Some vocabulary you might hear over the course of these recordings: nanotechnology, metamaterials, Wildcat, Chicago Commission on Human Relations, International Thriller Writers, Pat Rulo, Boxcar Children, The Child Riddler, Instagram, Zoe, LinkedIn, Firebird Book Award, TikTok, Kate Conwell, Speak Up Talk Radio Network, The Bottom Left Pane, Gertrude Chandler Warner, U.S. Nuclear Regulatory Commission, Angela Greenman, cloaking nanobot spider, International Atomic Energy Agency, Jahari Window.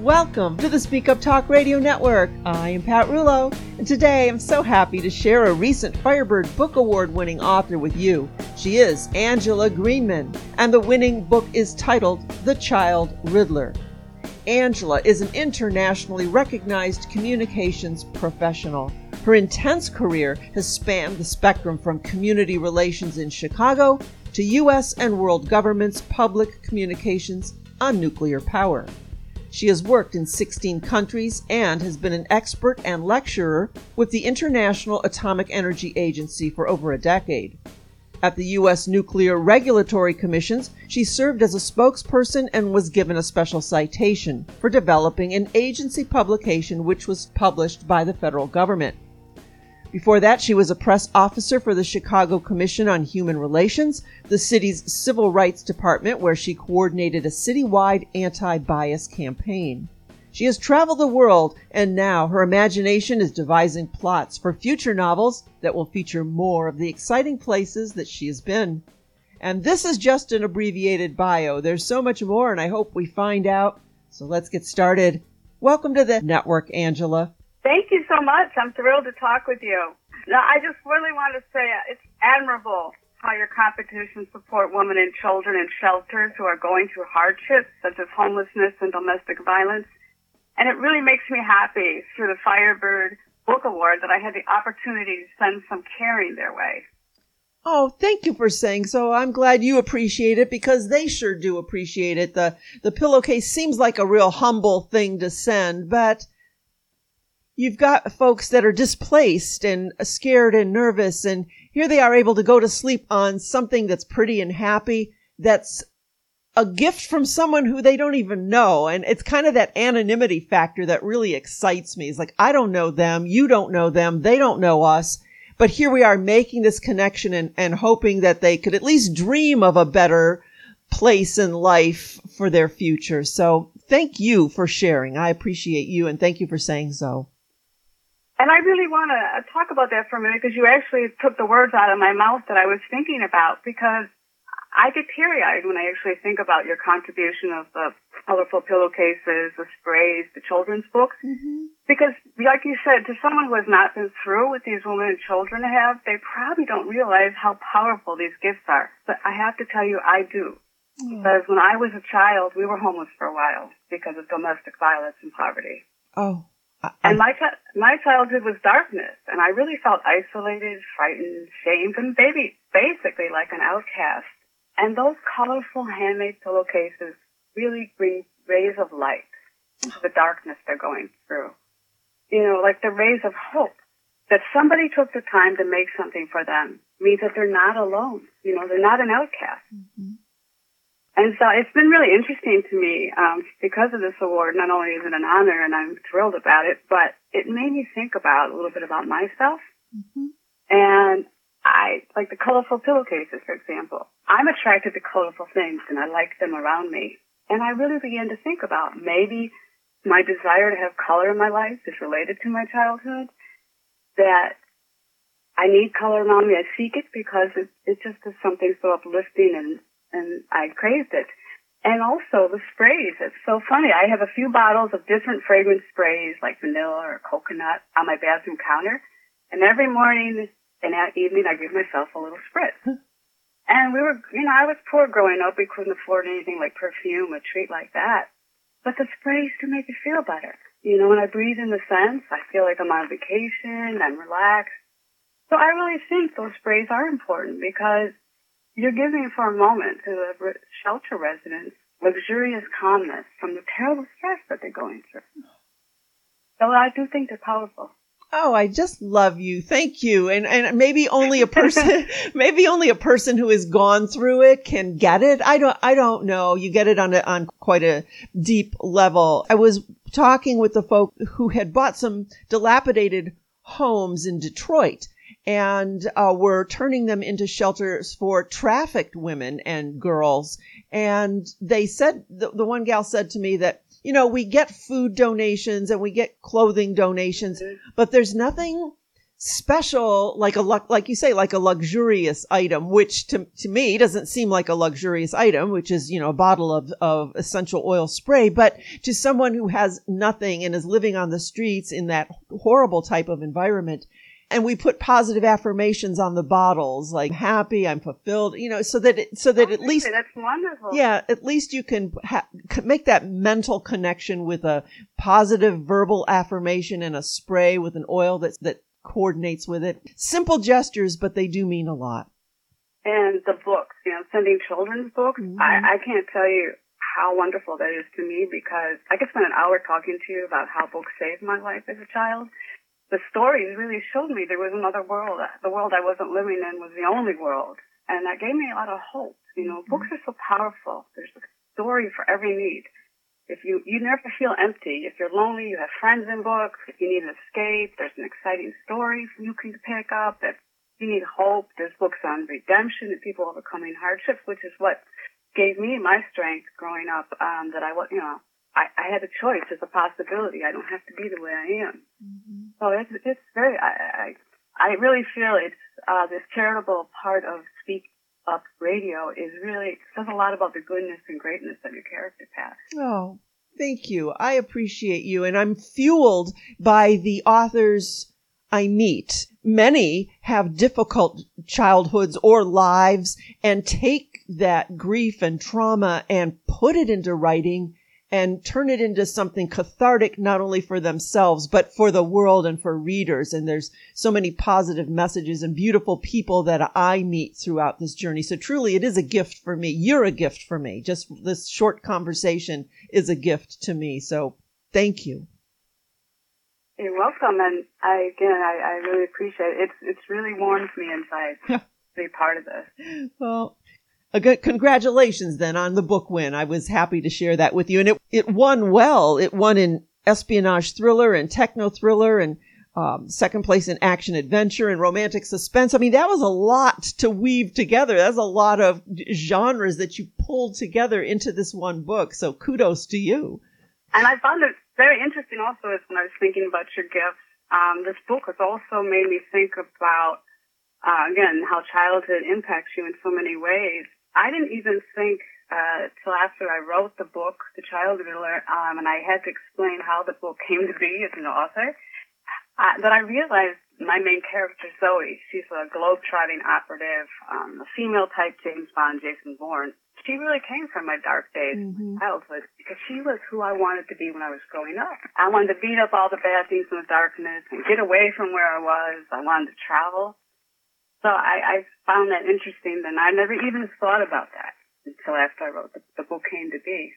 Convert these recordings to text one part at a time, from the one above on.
Welcome to the Speak Up Talk Radio Network. I am Pat Rulo, and today I'm so happy to share a recent Firebird Book Award winning author with you. She is Angela Greenman, and the winning book is titled The Child Riddler. Angela is an internationally recognized communications professional. Her intense career has spanned the spectrum from community relations in Chicago to U.S. and world governments' public communications on nuclear power. She has worked in 16 countries and has been an expert and lecturer with the International Atomic Energy Agency for over a decade. At the U.S. Nuclear Regulatory Commission, she served as a spokesperson and was given a special citation for developing an agency publication which was published by the federal government. Before that, she was a press officer for the Chicago Commission on Human Relations, the city's civil rights department, where she coordinated a citywide anti-bias campaign. She has traveled the world, and now her imagination is devising plots for future novels that will feature more of the exciting places that she has been. And this is just an abbreviated bio. There's so much more, and I hope we find out. So let's get started. Welcome to the network, Angela. Thank you so much. I'm thrilled to talk with you. Now, I just really want to say it's admirable how your competitions support women and children in shelters who are going through hardships such as homelessness and domestic violence. And it really makes me happy through the Firebird Book Award that I had the opportunity to send some caring their way. Oh, thank you for saying so. I'm glad you appreciate it because they sure do appreciate it. The pillowcase seems like a real humble thing to send, but you've got folks that are displaced and scared and nervous, and here they are able to go to sleep on something that's pretty and happy, that's a gift from someone who they don't even know. And it's kind of that anonymity factor that really excites me. It's like, I don't know them, you don't know them, they don't know us, but here we are making this connection and hoping that they could at least dream of a better place in life for their future. So thank you for sharing. I appreciate you, and thank you for saying so. And I really want to talk about that for a minute because you actually took the words out of my mouth that I was thinking about, because I get teary-eyed when I actually think about your contribution of the colorful pillowcases, the sprays, the children's books. Mm-hmm. Because, like you said, to someone who has not been through what these women and children have, they probably don't realize how powerful these gifts are. But I have to tell you, I do. Mm. Because when I was a child, we were homeless for a while because of domestic violence and poverty. Oh. And my childhood was darkness, and I really felt isolated, frightened, shamed, and basically like an outcast. And those colorful handmade pillowcases really bring rays of light to the darkness they're going through. You know, like the rays of hope that somebody took the time to make something for them means that they're not alone. You know, they're not an outcast. Mm-hmm. And so it's been really interesting to me because of this award. Not only is it an honor, and I'm thrilled about it, but it made me think about a little bit about myself. Mm-hmm. And I like the colorful pillowcases, for example. I'm attracted to colorful things, and I like them around me. And I really began to think about maybe my desire to have color in my life is related to my childhood, that I need color around me. I seek it because it just is something so uplifting, and I craved it. And also the sprays. It's so funny. I have a few bottles of different fragrance sprays like vanilla or coconut on my bathroom counter. And every morning and at evening, I give myself a little spritz. And we were, you know, I was poor growing up. We couldn't afford anything like perfume or treat like that. But the sprays do make you feel better. You know, when I breathe in the scents, I feel like I'm on vacation. I'm relaxed. So I really think those sprays are important because you're giving for a moment to the shelter residents luxurious calmness from the terrible stress that they're going through. So I do think they're powerful. Oh, I just love you. Thank you. And maybe only a person who has gone through it can get it. I don't know. You get it on quite a deep level. I was talking with the folk who had bought some dilapidated homes in Detroit, and were turning them into shelters for trafficked women and girls. And they said, the one gal said to me that, you know, we get food donations and we get clothing donations, but there's nothing special, like you say, like a luxurious item, which to me doesn't seem like a luxurious item, which is, you know, a bottle of essential oil spray. But to someone who has nothing and is living on the streets in that horrible type of environment, and we put positive affirmations on the bottles, like happy, I'm fulfilled, you know, so that at least, that's wonderful. Yeah, at least you can make that mental connection with a positive verbal affirmation and a spray with an oil that coordinates with it. Simple gestures, but they do mean a lot. And the books, you know, sending children's books, mm-hmm. I can't tell you how wonderful that is to me, because I could spend an hour talking to you about how books saved my life as a child. The stories really showed me there was another world. The world I wasn't living in was the only world. And that gave me a lot of hope. You know, books are so powerful. There's a story for every need. If you never feel empty. If you're lonely, you have friends in books. If you need an escape, there's an exciting story you can pick up. If you need hope, there's books on redemption and people overcoming hardships, which is what gave me my strength growing up, that I had a choice. There's a possibility. I don't have to be the way I am. Mm-hmm. So it's very, I really feel it's this charitable part of Speak Up Radio is really, says a lot about the goodness and greatness of your character, Pat. Oh, thank you. I appreciate you. And I'm fueled by the authors I meet. Many have difficult childhoods or lives and take that grief and trauma and put it into writing and turn it into something cathartic, not only for themselves, but for the world and for readers. And there's so many positive messages and beautiful people that I meet throughout this journey. So truly, it is a gift for me. You're a gift for me. Just this short conversation is a gift to me. So thank you. You're welcome. And I really appreciate it. It's really warmed me inside to be part of this. Well, congratulations then on the book win. I was happy to share that with you. And it won well. It won in espionage thriller and techno thriller and second place in action adventure and romantic suspense. I mean, that was a lot to weave together. That's a lot of genres that you pulled together into this one book. So kudos to you. And I found it very interesting also is when I was thinking about your gifts. This book has also made me think about, again, how childhood impacts you in so many ways. I didn't even think till after I wrote the book, The Child Riddler, and I had to explain how the book came to be as an author, that I realized my main character, Zoe, she's a globe-trotting operative, a female-type James Bond, Jason Bourne. She really came from my dark days mm-hmm. childhood, because she was who I wanted to be when I was growing up. I wanted to beat up all the bad things in the darkness and get away from where I was. I wanted to travel. So I found that interesting, and I never even thought about that until after I wrote the book came to be.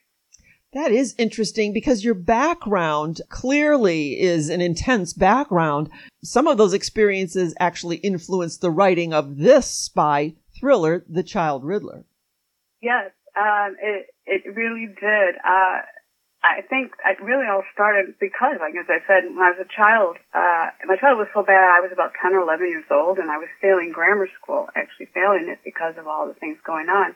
That is interesting, because your background clearly is an intense background. Some of those experiences actually influenced the writing of this spy thriller, The Child Riddler. Yes, it really did. I think it really all started because, like as I said, when I was a child, my childhood was so bad. I was about 10 or 11 years old, and I was failing grammar school, actually failing it because of all the things going on.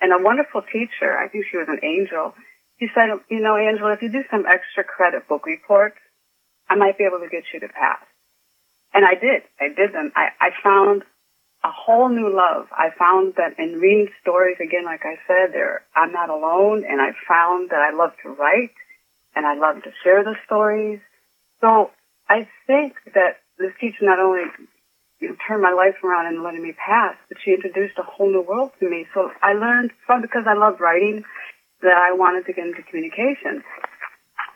And a wonderful teacher, I think she was an angel, she said, you know, Angela, if you do some extra credit book reports, I might be able to get you to pass. And I did. I did them. I found a whole new love. I found that in reading stories, again, like I said, I'm not alone, and I found that I love to write, and I love to share the stories. So I think that this teacher not only turned my life around and letting me pass, but she introduced a whole new world to me. So I learned, because I loved writing, that I wanted to get into communications.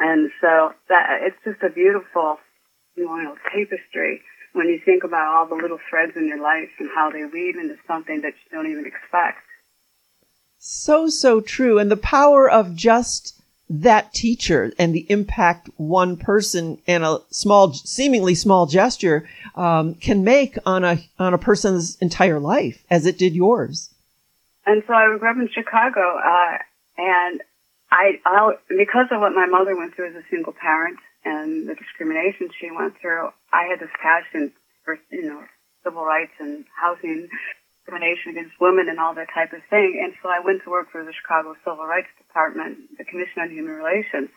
And so it's just a beautiful, tapestry when you think about all the little threads in your life and how they weave into something that you don't even expect. So true. And the power of just that teacher and the impact one person and a seemingly small gesture can make on a person's entire life, as it did yours. And so I grew up in Chicago, and I because of what my mother went through as a single parent, and the discrimination she went through, I had this passion for, civil rights and housing discrimination against women and all that type of thing. And so I went to work for the Chicago Civil Rights Department, the Commission on Human Relations,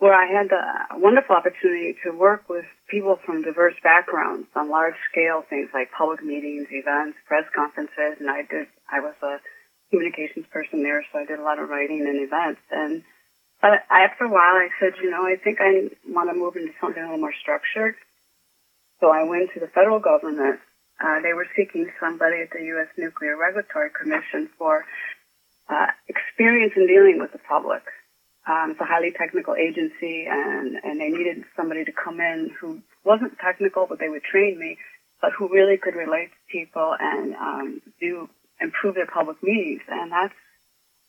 where I had the wonderful opportunity to work with people from diverse backgrounds on large-scale things like public meetings, events, press conferences, and I was a communications person there, so I did a lot of writing and events. And but after a while, I said, you know, I think I want to move into something a little more structured. So I went to the federal government. They were seeking somebody at the U.S. Nuclear Regulatory Commission for experience in dealing with the public. It's a highly technical agency, and they needed somebody to come in who wasn't technical, but they would train me, but who really could relate to people and improve their public meetings. And that's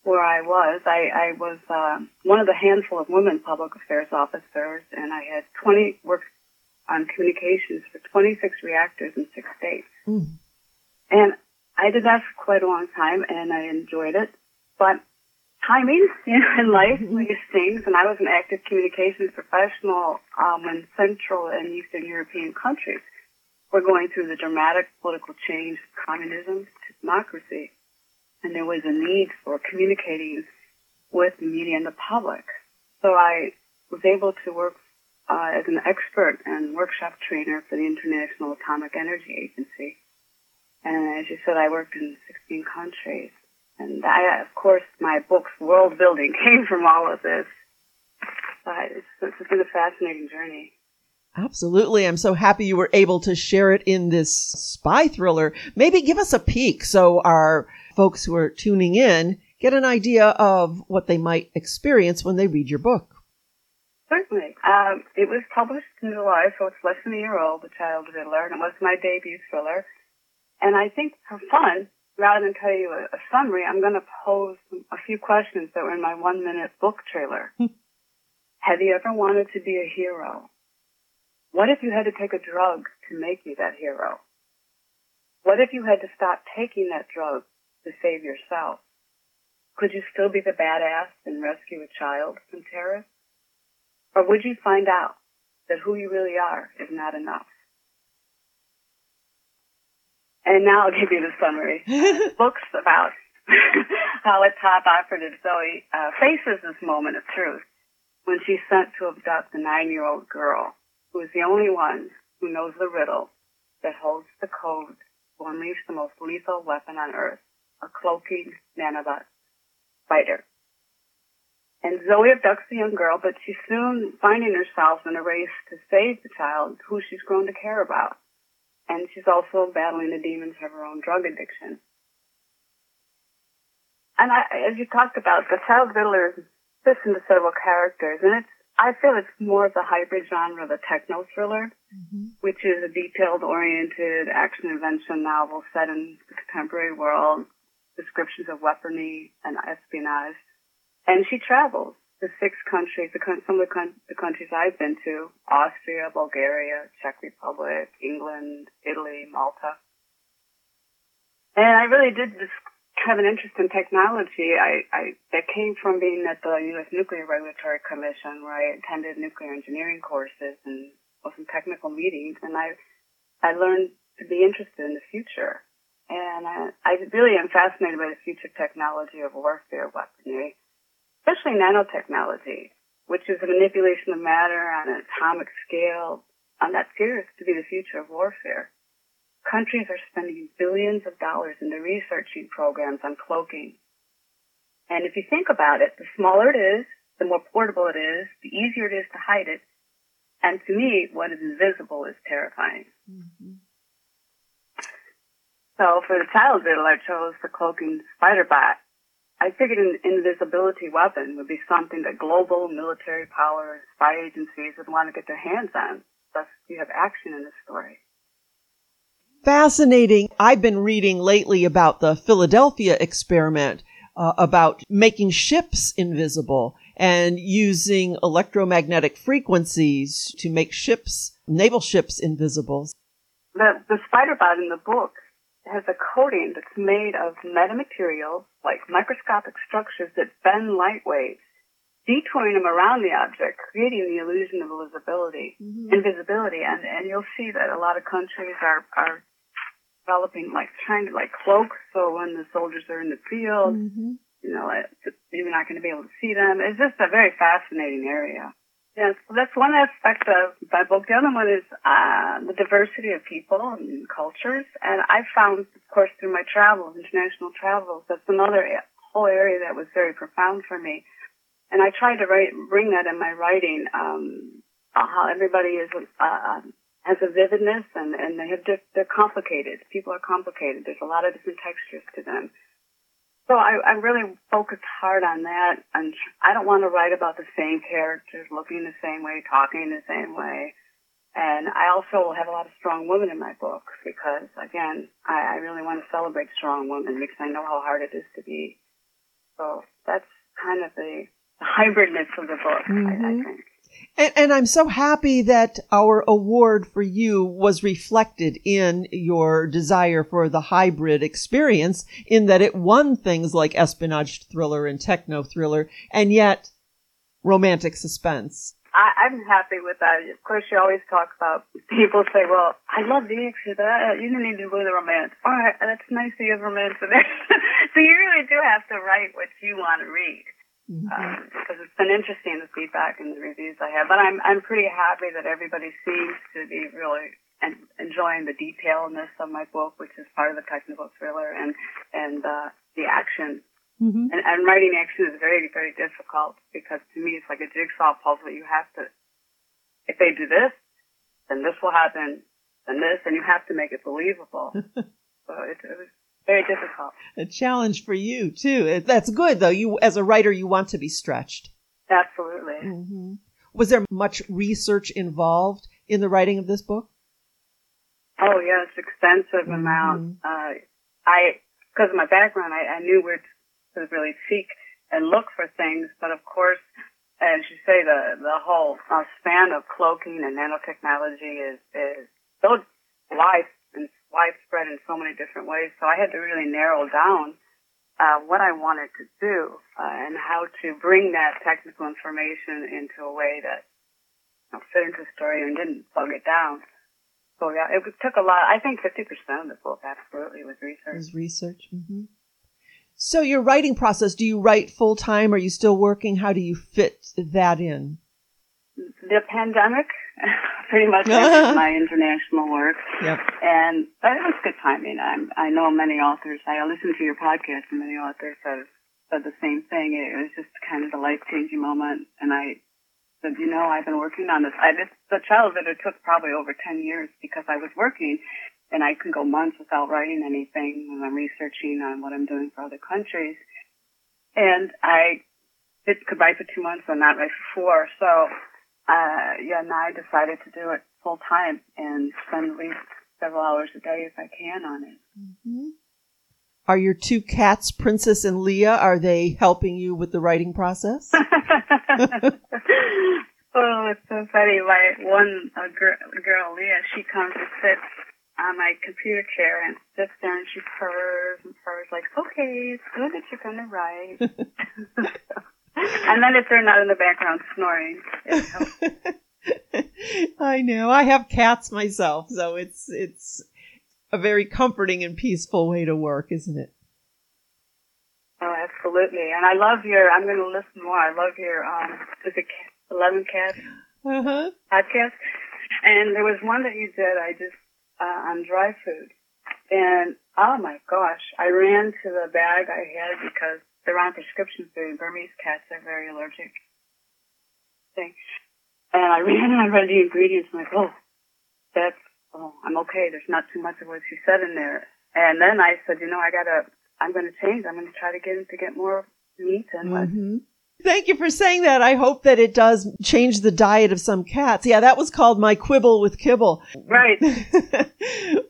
where I was. I was one of the handful of women public affairs officers, and I had worked on communications for 26 reactors in 6 states. Mm. And I did that for quite a long time, and I enjoyed it. But timing, you know, in life, these things, and I was an active communications professional in Central and Eastern European countries. We're going through the dramatic political change of communism to democracy, and there was a need for communicating with the media and the public. So I was able to work as an expert and workshop trainer for the International Atomic Energy Agency. And as you said, I worked in 16 countries. And I, of course, my book's world building came from all of this. But it's been a fascinating journey. Absolutely. I'm so happy you were able to share it in this spy thriller. Maybe give us a peek so our folks who are tuning in get an idea of what they might experience when they read your book. Certainly. It was published in July, so it's less than a year old, The Child Riddler, and it was my debut thriller. And I think for fun, rather than tell you a summary, I'm going to pose a few questions that were in my 1-minute book trailer. Have you ever wanted to be a hero? What if you had to take a drug to make you that hero? What if you had to stop taking that drug to save yourself? Could you still be the badass and rescue a child from terrorists? Or would you find out that who you really are is not enough? And now I'll give you the summary. The book's about how a top operative, Zoe, faces this moment of truth when she's sent to abduct a 9-year-old girl who is the only one who knows the riddle that holds the code to unleash the most lethal weapon on Earth, a cloaking nanobot spider. And Zoe abducts the young girl, but she's soon finding herself in a race to save the child who she's grown to care about. And she's also battling the demons of her own drug addiction. And as you talked about, The Child Riddler fits into several characters, and I feel it's more of the hybrid genre of a techno-thriller, which is a detailed-oriented action-adventure novel set in the contemporary world, descriptions of weaponry and espionage. And she travels to 6 countries, some of the countries I've been to, Austria, Bulgaria, Czech Republic, England, Italy, Malta. And I really did have an interest in technology that came from being at the U.S. Nuclear Regulatory Commission, where I attended nuclear engineering courses and some technical meetings, and I learned to be interested in the future. And I really am fascinated by the future technology of warfare, weaponry, especially nanotechnology, which is the manipulation of matter on an atomic scale, and that appears to be the future of warfare. Countries are spending billions of dollars into researching programs on cloaking. And if you think about it, the smaller it is, the more portable it is, the easier it is to hide it. And to me, what is invisible is terrifying. Mm-hmm. So for The Child Riddler, I chose the cloaking spider bot. I figured an invisibility weapon would be something that global military power spy agencies would want to get their hands on. Thus, you have action in this story. Fascinating. I've been reading lately about the Philadelphia experiment, about making ships invisible and using electromagnetic frequencies to make naval ships invisible. The spider bot in the book has a coating that's made of metamaterials, like microscopic structures that bend light waves, detouring them around the object, creating the illusion of invisibility. And you'll see that a lot of countries are developing, trying to, cloak, so when the soldiers are in the field, you're not going to be able to see them. It's just a very fascinating area. Yes, that's one aspect of my book. The other one is the diversity of people and cultures. And I found, of course, through my travels, international travels, that's another whole area that was very profound for me. And I tried to bring that in my writing, how everybody is has a vividness and they have they're complicated. People are complicated. There's a lot of different textures to them. So I really focused hard on that, and I don't want to write about the same characters, looking the same way, talking the same way. And I also have a lot of strong women in my book because, again, I really want to celebrate strong women because I know how hard it is to be. So that's kind of the hybridness of the book, mm-hmm. I think. And I'm so happy that our award for you was reflected in your desire for the hybrid experience, in that it won things like espionage thriller and techno thriller, and yet romantic suspense. I'm happy with that. Of course, you always talk about, people say, well, I love these, you don't need to do the romance. All right, that's nice that you have romance in there. So you really do have to write what you want to read. Because it's been interesting, the feedback and the reviews I have. But I'm pretty happy that everybody seems to be really enjoying the detailedness of my book, which is part of the technical thriller and the action. Mm-hmm. And writing action is very, very difficult because to me it's like a jigsaw puzzle. You have to, if they do this, then this will happen, then this, and you have to make it believable. So it was very difficult. A challenge for you, too. That's good, though. You, as a writer, you want to be stretched. Absolutely. Mm-hmm. Was there much research involved in the writing of this book? Oh, yes, extensive mm-hmm. amount. Because of my background, I knew where to really seek and look for things. But, of course, as you say, the whole span of cloaking and nanotechnology is so wide and widespread in so many different ways. So I had to really narrow down what I wanted to do and how to bring that technical information into a way that fit into the story and didn't bog it down. So yeah, it took a lot. I think 50% of the book absolutely was research. It was research. Mm-hmm. So your writing process, do you write full-time? Are you still working? How do you fit that in? The pandemic pretty much ended my international work. Yep. And that was good timing. I know many authors, I listened to your podcast, and many authors have said the same thing. It was just kind of a life-changing moment. And I said, I've been working on this. The Child Riddler took probably over 10 years because I was working, and I could go months without writing anything when I'm researching on what I'm doing for other countries. And I could write for 2 months and not write for 4. So... and I decided to do it full time and spend at least several hours a day if I can on it. Mm-hmm. Are your two cats, Princess and Leah, are they helping you with the writing process? Oh, it's so funny. My one girl, Leah, she comes and sits on my computer chair and sits there and she purrs and purrs like, okay, it's good that you're going to write. And then if they're not in the background snoring, it helps. I know. I have cats myself, so it's a very comforting and peaceful way to work, isn't it? Oh, absolutely. And I love your, I'm going to listen more. I love your, is it 11 Cats uh-huh. podcast? And there was one that you did, I just, on dry food. And, oh my gosh, I ran to the bag I had because they're on prescription food. Burmese cats are very allergic. And I read the ingredients. I'm like, I'm okay. There's not too much of what she said in there. And then I said, I'm going to change. I'm going to try to get more meat and mm-hmm. Thank you for saying that. I hope that it does change the diet of some cats. Yeah, that was called my quibble with kibble. Right.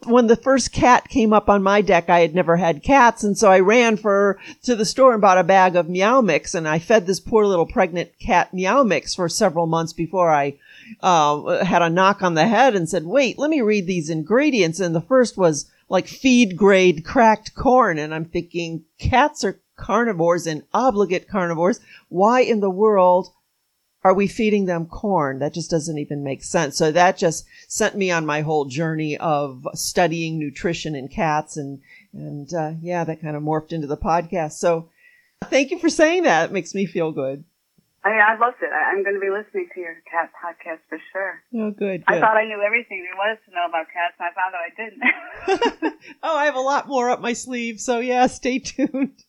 When the first cat came up on my deck, I had never had cats, and so I ran to the store and bought a bag of Meow Mix, and I fed this poor little pregnant cat Meow Mix for several months before I had a knock on the head and said, wait, let me read these ingredients. And the first was like feed-grade cracked corn, and I'm thinking, cats are carnivores and obligate carnivores. Why in the world are we feeding them corn? That just doesn't even make sense. So that just sent me on my whole journey of studying nutrition in cats. And that kind of morphed into the podcast. So thank you for saying that. It makes me feel good. I loved it. I'm going to be listening to your cat podcast for sure. Oh, good. I thought I knew everything there was to know about cats, and I found out I didn't. Oh, I have a lot more up my sleeve, so yeah, stay tuned.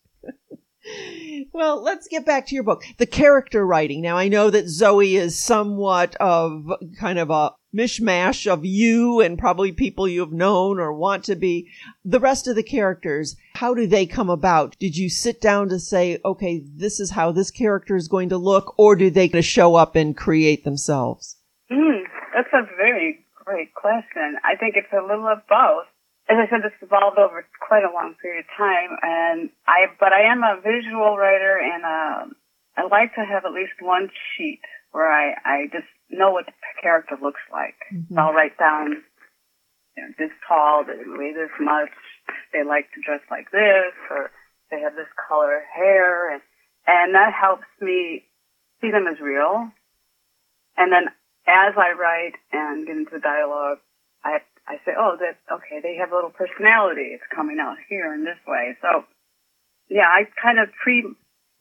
Well, let's get back to your book, the character writing. Now, I know that Zoe is somewhat of kind of a mishmash of you and probably people you've known or want to be. The rest of the characters, how do they come about? Did you sit down to say, okay, this is how this character is going to look, or do they show up and create themselves? That's a very great question. I think it's a little of both. As I said, this evolved over quite a long period of time, but I am a visual writer, and I like to have at least one sheet where I just know what the character looks like. Mm-hmm. So I'll write down, you know, this tall, they weigh this much, they like to dress like this, or they have this color hair, and that helps me see them as real. And then as I write and get into the dialogue, I say, oh, that okay, they have a little personality. It's coming out here in this way. So, yeah, I kind of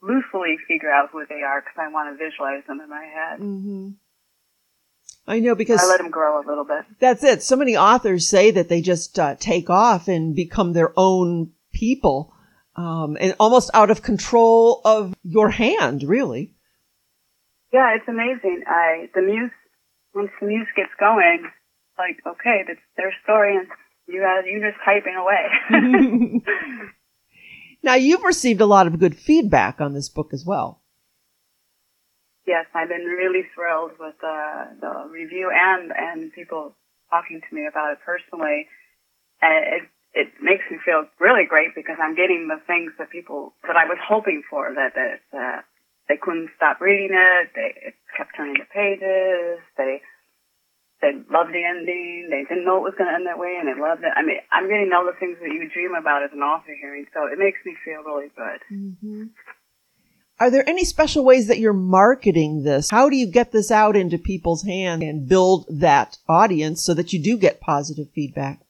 loosely figure out who they are because I want to visualize them in my head. Mm-hmm. I know, because I let them grow a little bit. That's it. So many authors say that they just take off and become their own people, and almost out of control of your hand, really. Yeah, it's amazing. Once the muse gets going, like, okay, that's their story, and you're just typing away. Now, you've received a lot of good feedback on this book as well. Yes, I've been really thrilled with the review and people talking to me about it personally. And it makes me feel really great because I'm getting the things that I was hoping for, that they couldn't stop reading it, they kept turning the pages, they loved the ending. They didn't know it was going to end that way, and they loved it. I mean, I'm getting all the things that you dream about as an author hearing, so it makes me feel really good. Mm-hmm. Are there any special ways that you're marketing this? How do you get this out into people's hands and build that audience so that you do get positive feedback?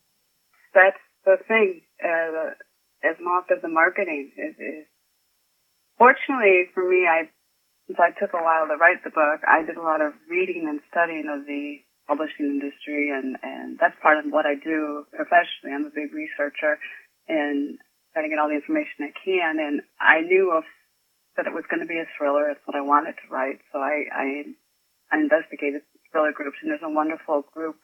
That's the thing, as an author, the marketing is. Fortunately for me, since I took a while to write the book, I did a lot of reading and studying of the publishing industry, and that's part of what I do professionally. I'm a big researcher and trying to get all the information I can, and I knew that it was going to be a thriller. It's what I wanted to write, so I investigated thriller groups, and there's a wonderful group,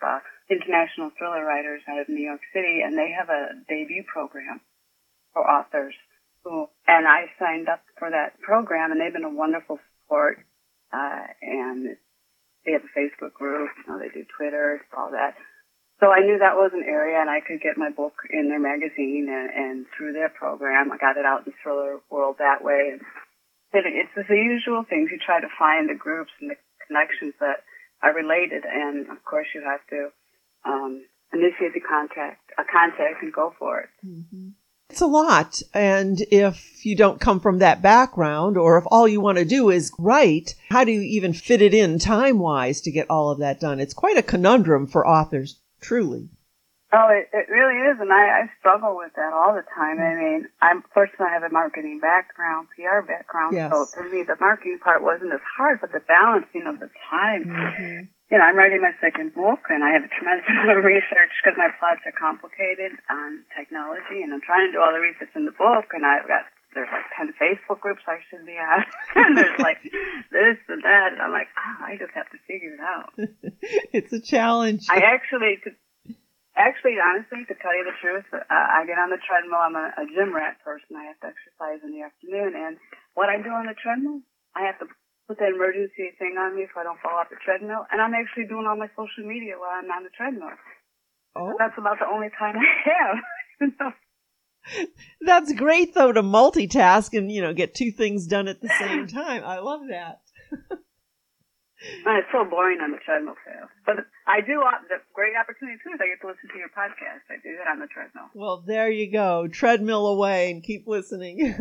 International Thriller Writers out of New York City, and they have a debut program for authors, and I signed up for that program, and they've been a wonderful support, and they have a Facebook group, you know, they do Twitter, all that. So I knew that was an area, and I could get my book in their magazine, and through their program, I got it out in the thriller world that way. And it's just the usual things. You try to find the groups and the connections that are related, and, of course, you have to initiate the contact and go for it. Mm-hmm. It's a lot, and if you don't come from that background, or if all you want to do is write, how do you even fit it in time-wise to get all of that done? It's quite a conundrum for authors, truly. Oh, it really is, and I struggle with that all the time. I mean, I have a marketing background, PR background, yes. So for me, the marketing part wasn't as hard, but the balancing of the time. Mm-hmm. You know, I'm writing my second book, and I have a tremendous amount of research because my plots are complicated on technology, and I'm trying to do all the research in the book, and there's like 10 Facebook groups I should be at, and there's like this and that, and I'm like, I just have to figure it out. It's a challenge. I actually, honestly, to tell you the truth, I get on the treadmill. I'm a gym rat person. I have to exercise in the afternoon, and what I do on the treadmill, I have to put that emergency thing on me so I don't fall off the treadmill. And I'm actually doing all my social media while I'm on the treadmill. Oh. That's about the only time I have. That's great, though, to multitask and, you know, get two things done at the same time. I love that. It's so boring on the treadmill, too. But I do, the great opportunity, too, is I get to listen to your podcast. I do that on the treadmill. Well, there you go. Treadmill away and keep listening.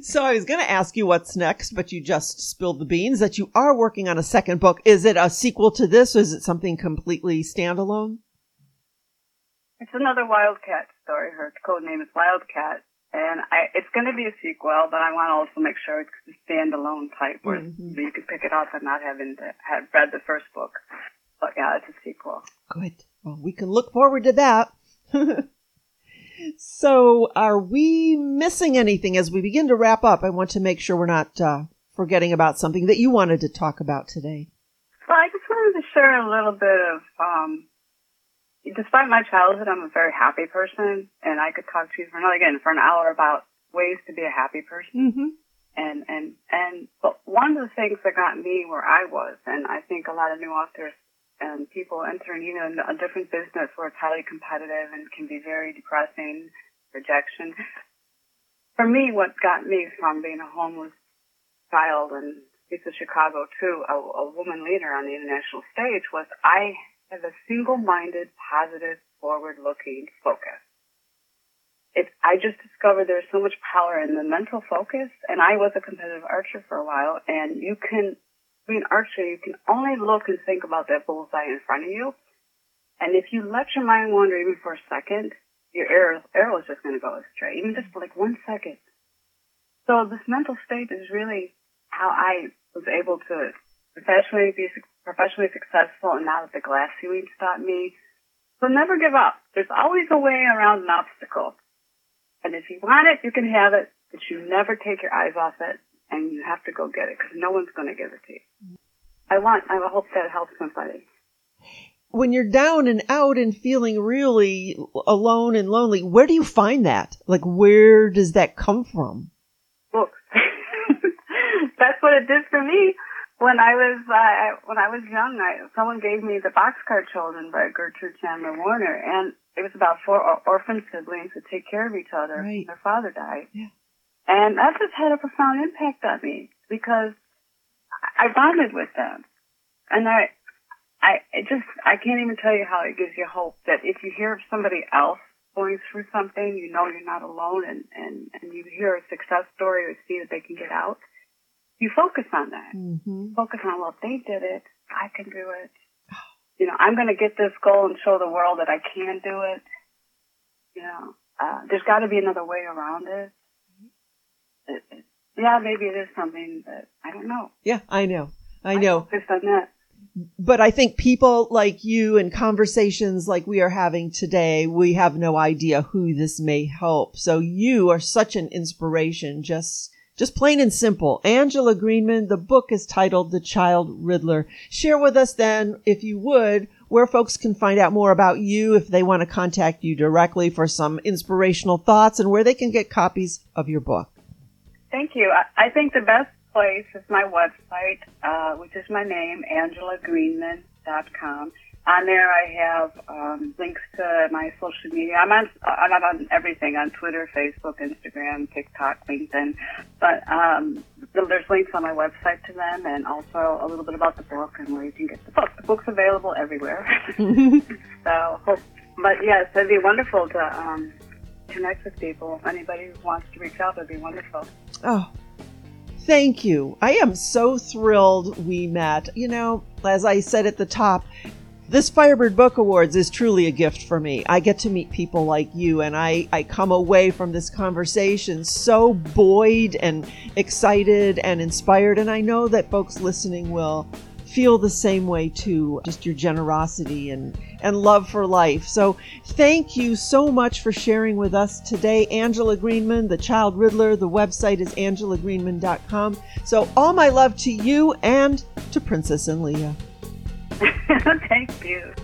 So I was going to ask you what's next, but you just spilled the beans that you are working on a second book. Is it a sequel to this, or is it something completely standalone? It's another Wildcat story. Her code name is Wildcat, And it's going to be a sequel, but I want to also make sure it's a standalone type where you can pick it up and not having have read the first book. But yeah, it's a sequel. Good. Well, we can look forward to that. So are we missing anything as we begin to wrap up? I want to make sure we're not forgetting about something that you wanted to talk about today. Well, I just wanted to share a little bit of, despite my childhood, I'm a very happy person, and I could talk to you for an hour about ways to be a happy person. Mm-hmm. But one of the things that got me where I was, and I think a lot of new authors and people entering, a different business where it's highly competitive and can be very depressing, rejection. For me, what got me from being a homeless child and piece of Chicago to a woman leader on the international stage was I have a single-minded, positive, forward-looking focus. I just discovered there's so much power in the mental focus, and I was a competitive archer for a while, and in archery, you can only look and think about that bullseye in front of you. And if you let your mind wander even for a second, your arrow is just going to go astray, even just for like 1 second. So this mental state is really how I was able to professionally successful, and now that the glass ceiling taught me. So never give up. There's always a way around an obstacle. And if you want it, you can have it, but you never take your eyes off it. And you have to go get it because no one's going to give it to you. I hope that helps somebody. When you're down and out and feeling really alone and lonely, where do you find that? Like, where does that come from? Books. That's what it did for me. When I was young, someone gave me The Boxcar Children by Gertrude Chandler Warner, and it was about 4 orphan siblings that take care of each other. Right. Their father died. Yeah. And that just had a profound impact on me because I bonded with them. And I can't even tell you how it gives you hope that if you hear of somebody else going through something, you know you're not alone, and you hear a success story or see that they can get out, you focus on that. Mm-hmm. Focus on, well, if they did it, I can do it. I'm going to get this goal and show the world that I can do it. There's got to be another way around it. Yeah, maybe it is something that I don't know. Yeah, I know. Focused on that. But I think people like you and conversations like we are having today, we have no idea who this may help. So you are such an inspiration, just plain and simple. Angela Greenman, the book is titled The Child Riddler. Share with us then, if you would, where folks can find out more about you if they want to contact you directly for some inspirational thoughts and where they can get copies of your book. Thank you. I think the best place is my website, which is my name, angelagreenman.com. On there I have links to my social media. I'm on everything, on Twitter, Facebook, Instagram, TikTok, LinkedIn. But there's links on my website to them and also a little bit about the book and where you can get the book. The book's available everywhere. But yes, it'd be wonderful to connect with people. Anybody who wants to reach out, it'd be wonderful. Oh, thank you. I am so thrilled we met. As I said at the top, this Firebird Book Awards is truly a gift for me. I get to meet people like you, and I come away from this conversation so buoyed and excited and inspired, and I know that folks listening will feel the same way too, just your generosity and love for life. So thank you so much for sharing with us today, Angela Greenman, The Child Riddler. The website is angelagreenman.com. So all my love to you and to Princess and Leah. Thank you.